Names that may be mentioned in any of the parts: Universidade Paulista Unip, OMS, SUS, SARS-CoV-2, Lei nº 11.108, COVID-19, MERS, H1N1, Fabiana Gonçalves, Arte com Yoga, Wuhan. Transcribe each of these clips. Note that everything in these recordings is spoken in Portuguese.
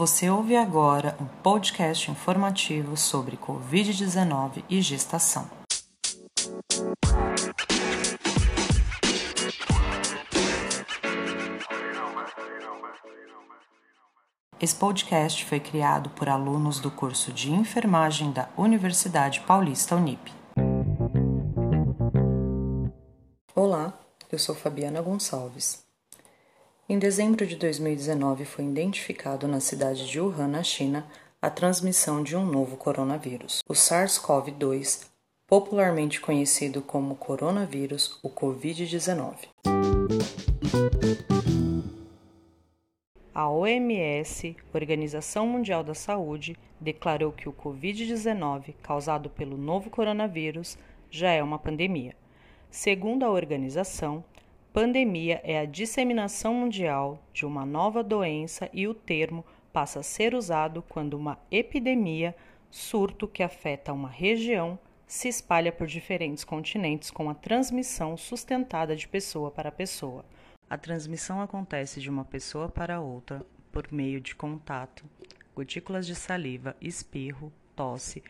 Você ouve agora um podcast informativo sobre Covid-19 e gestação. Esse podcast foi criado por alunos do curso de enfermagem da Universidade Paulista Unip. Olá, eu sou Fabiana Gonçalves. Em dezembro de 2019, foi identificado na cidade de Wuhan, na China, a transmissão de um novo coronavírus. O SARS-CoV-2, popularmente conhecido como coronavírus, o COVID-19. A OMS, Organização Mundial da Saúde, declarou que o COVID-19, causado pelo novo coronavírus, já é uma pandemia. Segundo a organização, pandemia é a disseminação mundial de uma nova doença e o termo passa a ser usado quando uma epidemia, surto que afeta uma região, se espalha por diferentes continentes com a transmissão sustentada de pessoa para pessoa. A transmissão acontece de uma pessoa para outra por meio de contato, gotículas de saliva, espirro, tosse,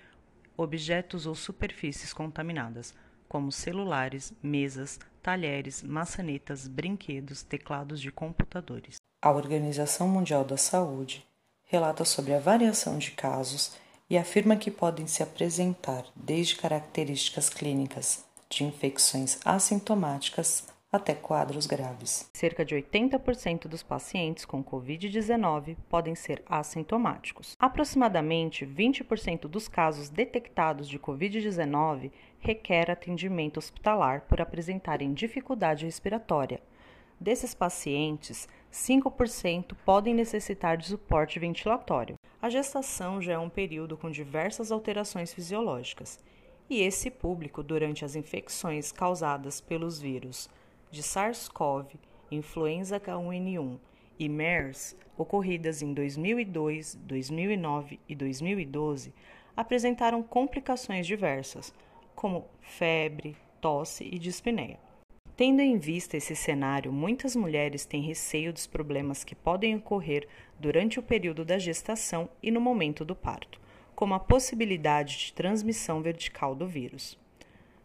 objetos ou superfícies contaminadas, como celulares, mesas, talheres, maçanetas, brinquedos, teclados de computadores. A Organização Mundial da Saúde relata sobre a variação de casos e afirma que podem se apresentar desde características clínicas de infecções assintomáticas até quadros graves. Cerca de 80% dos pacientes com Covid-19 podem ser assintomáticos. Aproximadamente 20% dos casos detectados de Covid-19 requer atendimento hospitalar por apresentarem dificuldade respiratória. Desses pacientes, 5% podem necessitar de suporte ventilatório. A gestação já é um período com diversas alterações fisiológicas, e esse público, durante as infecções causadas pelos vírus de SARS-CoV, influenza H1N1 e MERS, ocorridas em 2002, 2009 e 2012, apresentaram complicações diversas, como febre, tosse e dispneia. Tendo em vista esse cenário, muitas mulheres têm receio dos problemas que podem ocorrer durante o período da gestação e no momento do parto, como a possibilidade de transmissão vertical do vírus.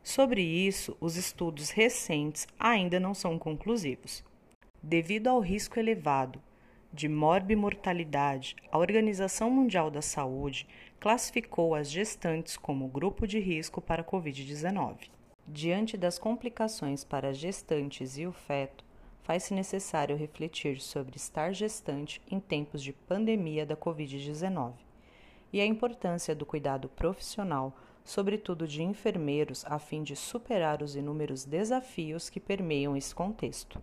Sobre isso, os estudos recentes ainda não são conclusivos. Devido ao risco elevado de morbimortalidade, a Organização Mundial da Saúde classificou as gestantes como grupo de risco para a Covid-19. Diante das complicações para as gestantes e o feto, faz-se necessário refletir sobre estar gestante em tempos de pandemia da Covid-19 e a importância do cuidado profissional, sobretudo de enfermeiros, a fim de superar os inúmeros desafios que permeiam esse contexto.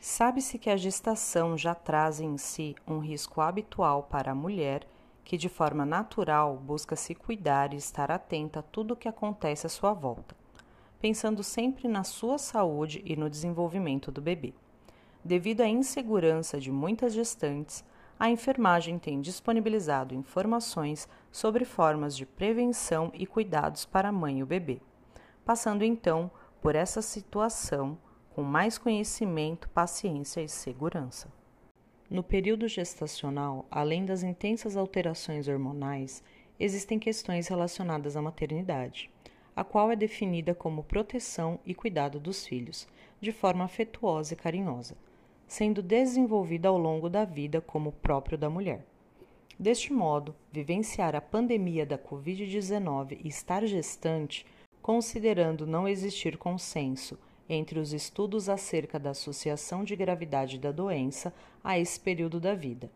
Sabe-se que a gestação já traz em si um risco habitual para a mulher, que de forma natural busca se cuidar e estar atenta a tudo o que acontece à sua volta, pensando sempre na sua saúde e no desenvolvimento do bebê. Devido à insegurança de muitas gestantes, a enfermagem tem disponibilizado informações sobre formas de prevenção e cuidados para a mãe e o bebê. Passando então por essa situação com mais conhecimento, paciência e segurança. No período gestacional, além das intensas alterações hormonais, existem questões relacionadas à maternidade, a qual é definida como proteção e cuidado dos filhos, de forma afetuosa e carinhosa, sendo desenvolvida ao longo da vida como próprio da mulher. Deste modo, vivenciar a pandemia da Covid-19 e estar gestante, considerando não existir consenso entre os estudos acerca da associação de gravidade da doença a esse período da vida,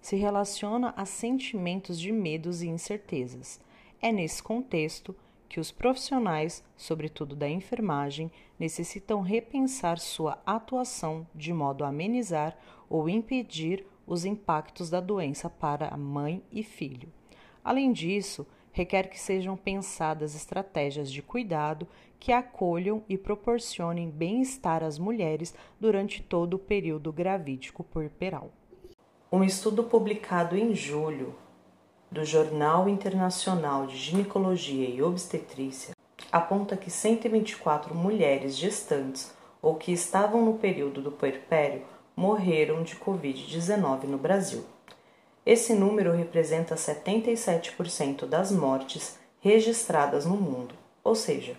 se relaciona a sentimentos de medos e incertezas. É nesse contexto que os profissionais, sobretudo da enfermagem, necessitam repensar sua atuação de modo a amenizar ou impedir os impactos da doença para a mãe e filho. Além disso, requer que sejam pensadas estratégias de cuidado que acolham e proporcionem bem-estar às mulheres durante todo o período gravídico puerperal. Um estudo publicado em julho do Jornal Internacional de Ginecologia e Obstetrícia aponta que 124 mulheres gestantes ou que estavam no período do puerpério morreram de Covid-19 no Brasil. Esse número representa 77% das mortes registradas no mundo, ou seja,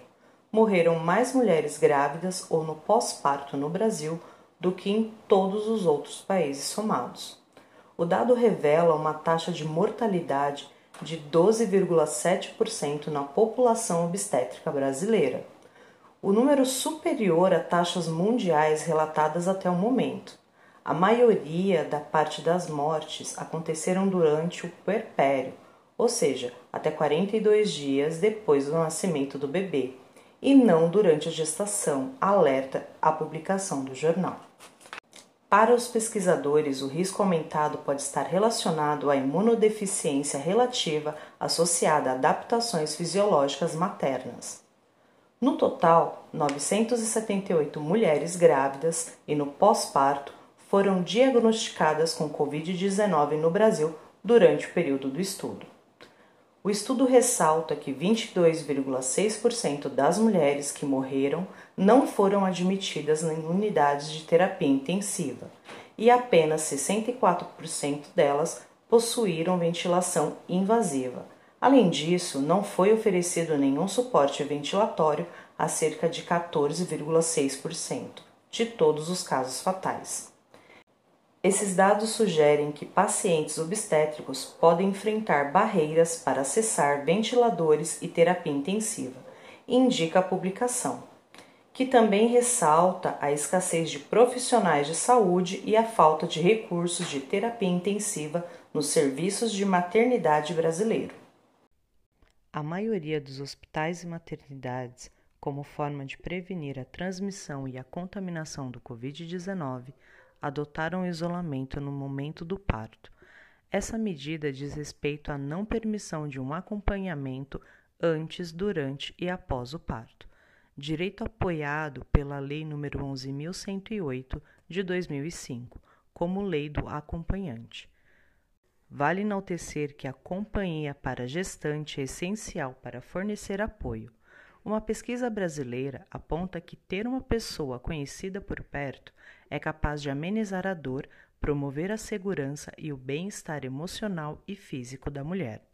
morreram mais mulheres grávidas ou no pós-parto no Brasil do que em todos os outros países somados. O dado revela uma taxa de mortalidade de 12,7% na população obstétrica brasileira, o número superior a taxas mundiais relatadas até o momento. A maioria da parte das mortes aconteceram durante o puerpério, ou seja, até 42 dias depois do nascimento do bebê, e não durante a gestação, alerta a publicação do jornal. Para os pesquisadores, o risco aumentado pode estar relacionado à imunodeficiência relativa associada a adaptações fisiológicas maternas. No total, 978 mulheres grávidas e no pós-parto foram diagnosticadas com Covid-19 no Brasil durante o período do estudo. O estudo ressalta que 22,6% das mulheres que morreram não foram admitidas em unidades de terapia intensiva e apenas 64% delas possuíram ventilação invasiva. Além disso, não foi oferecido nenhum suporte ventilatório a cerca de 14,6% de todos os casos fatais. Esses dados sugerem que pacientes obstétricos podem enfrentar barreiras para acessar ventiladores e terapia intensiva, indica a publicação, que também ressalta a escassez de profissionais de saúde e a falta de recursos de terapia intensiva nos serviços de maternidade brasileiro. A maioria dos hospitais e maternidades, como forma de prevenir a transmissão e a contaminação do Covid-19, adotaram isolamento no momento do parto. Essa medida diz respeito à não permissão de um acompanhamento antes, durante e após o parto, direito apoiado pela Lei nº 11.108, de 2005, como lei do acompanhante. Vale enaltecer que a companhia para gestante é essencial para fornecer apoio. Uma pesquisa brasileira aponta que ter uma pessoa conhecida por perto é capaz de amenizar a dor, promover a segurança e o bem-estar emocional e físico da mulher.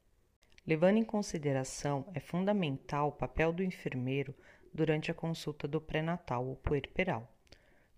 Levando em consideração, é fundamental o papel do enfermeiro durante a consulta do pré-natal ou puerperal,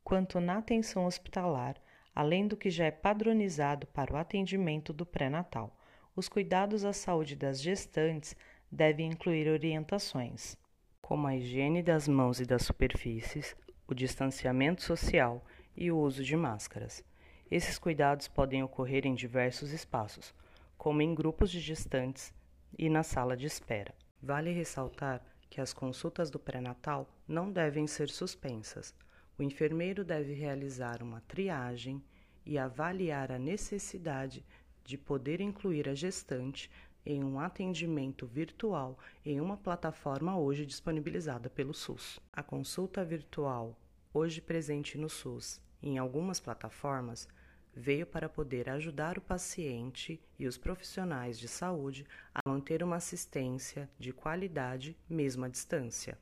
quanto na atenção hospitalar, além do que já é padronizado para o atendimento do pré-natal. Os cuidados à saúde das gestantes devem incluir orientações como a higiene das mãos e das superfícies, o distanciamento social e o uso de máscaras. Esses cuidados podem ocorrer em diversos espaços, como em grupos de gestantes e na sala de espera. Vale ressaltar que as consultas do pré-natal não devem ser suspensas. O enfermeiro deve realizar uma triagem e avaliar a necessidade de poder incluir a gestante em um atendimento virtual em uma plataforma hoje disponibilizada pelo SUS. A consulta virtual, hoje presente no SUS, em algumas plataformas, veio para poder ajudar o paciente e os profissionais de saúde a manter uma assistência de qualidade mesmo à distância.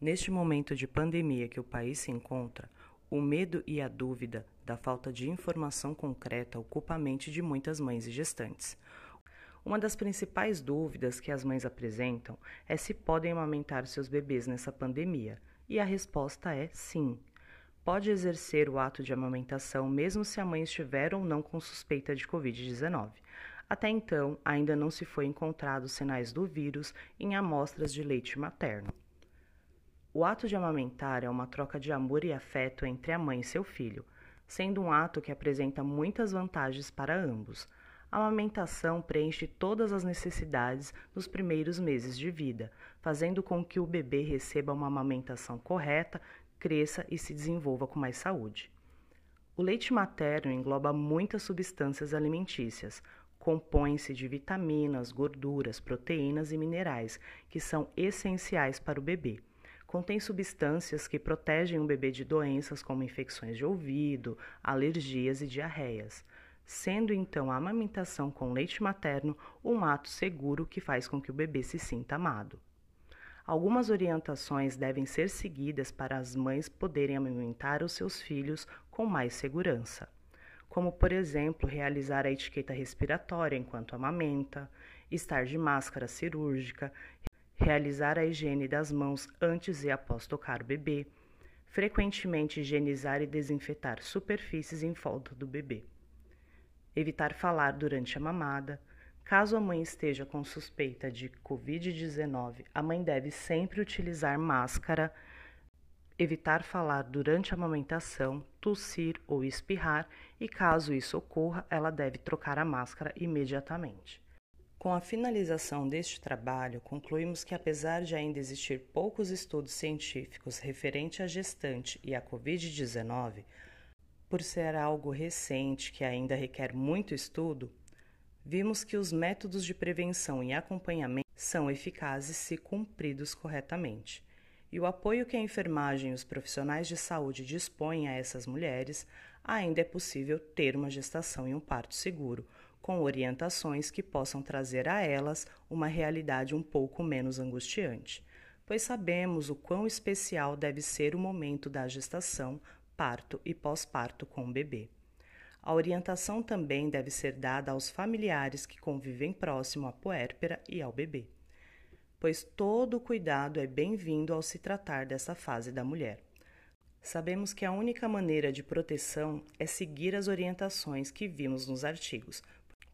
Neste momento de pandemia que o país se encontra, o medo e a dúvida da falta de informação concreta ocupa a mente de muitas mães e gestantes. Uma das principais dúvidas que as mães apresentam é se podem amamentar seus bebês nessa pandemia, e a resposta é sim. Pode exercer o ato de amamentação mesmo se a mãe estiver ou não com suspeita de Covid-19. Até então, ainda não se foi encontrado sinais do vírus em amostras de leite materno. O ato de amamentar é uma troca de amor e afeto entre a mãe e seu filho, sendo um ato que apresenta muitas vantagens para ambos. A amamentação preenche todas as necessidades nos primeiros meses de vida, fazendo com que o bebê receba uma amamentação correta, cresça e se desenvolva com mais saúde. O leite materno engloba muitas substâncias alimentícias, compõe-se de vitaminas, gorduras, proteínas e minerais, que são essenciais para o bebê. Contém substâncias que protegem o bebê de doenças como infecções de ouvido, alergias e diarreias, sendo então a amamentação com leite materno um ato seguro que faz com que o bebê se sinta amado. Algumas orientações devem ser seguidas para as mães poderem amamentar os seus filhos com mais segurança, como, por exemplo, realizar a etiqueta respiratória enquanto amamenta, estar de máscara cirúrgica, realizar a higiene das mãos antes e após tocar o bebê, frequentemente higienizar e desinfetar superfícies em volta do bebê, evitar falar durante a mamada. Caso a mãe esteja com suspeita de COVID-19, a mãe deve sempre utilizar máscara, evitar falar durante a amamentação, tossir ou espirrar e, caso isso ocorra, ela deve trocar a máscara imediatamente. Com a finalização deste trabalho, concluímos que, apesar de ainda existir poucos estudos científicos referente à gestante e à COVID-19, por ser algo recente que ainda requer muito estudo, vimos que os métodos de prevenção e acompanhamento são eficazes se cumpridos corretamente, e o apoio que a enfermagem e os profissionais de saúde dispõem a essas mulheres, ainda é possível ter uma gestação e um parto seguro, com orientações que possam trazer a elas uma realidade um pouco menos angustiante, pois sabemos o quão especial deve ser o momento da gestação, parto e pós-parto com o bebê. A orientação também deve ser dada aos familiares que convivem próximo à puérpera e ao bebê, pois todo cuidado é bem-vindo ao se tratar dessa fase da mulher. Sabemos que a única maneira de proteção é seguir as orientações que vimos nos artigos,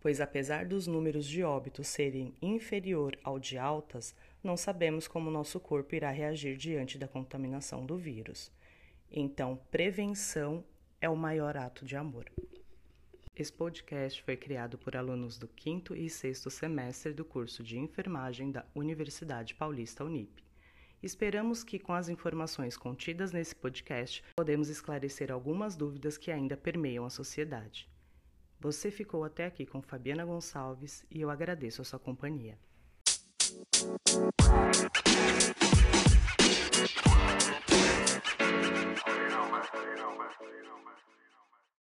pois apesar dos números de óbitos serem inferior ao de altas, não sabemos como nosso corpo irá reagir diante da contaminação do vírus. Então, prevenção é o maior ato de amor. Esse podcast foi criado por alunos do 5º e 6º semestre do curso de enfermagem da Universidade Paulista Unip. Esperamos que, com as informações contidas nesse podcast, podemos esclarecer algumas dúvidas que ainda permeiam a sociedade. Você ficou até aqui com Fabiana Gonçalves e eu agradeço a sua companhia.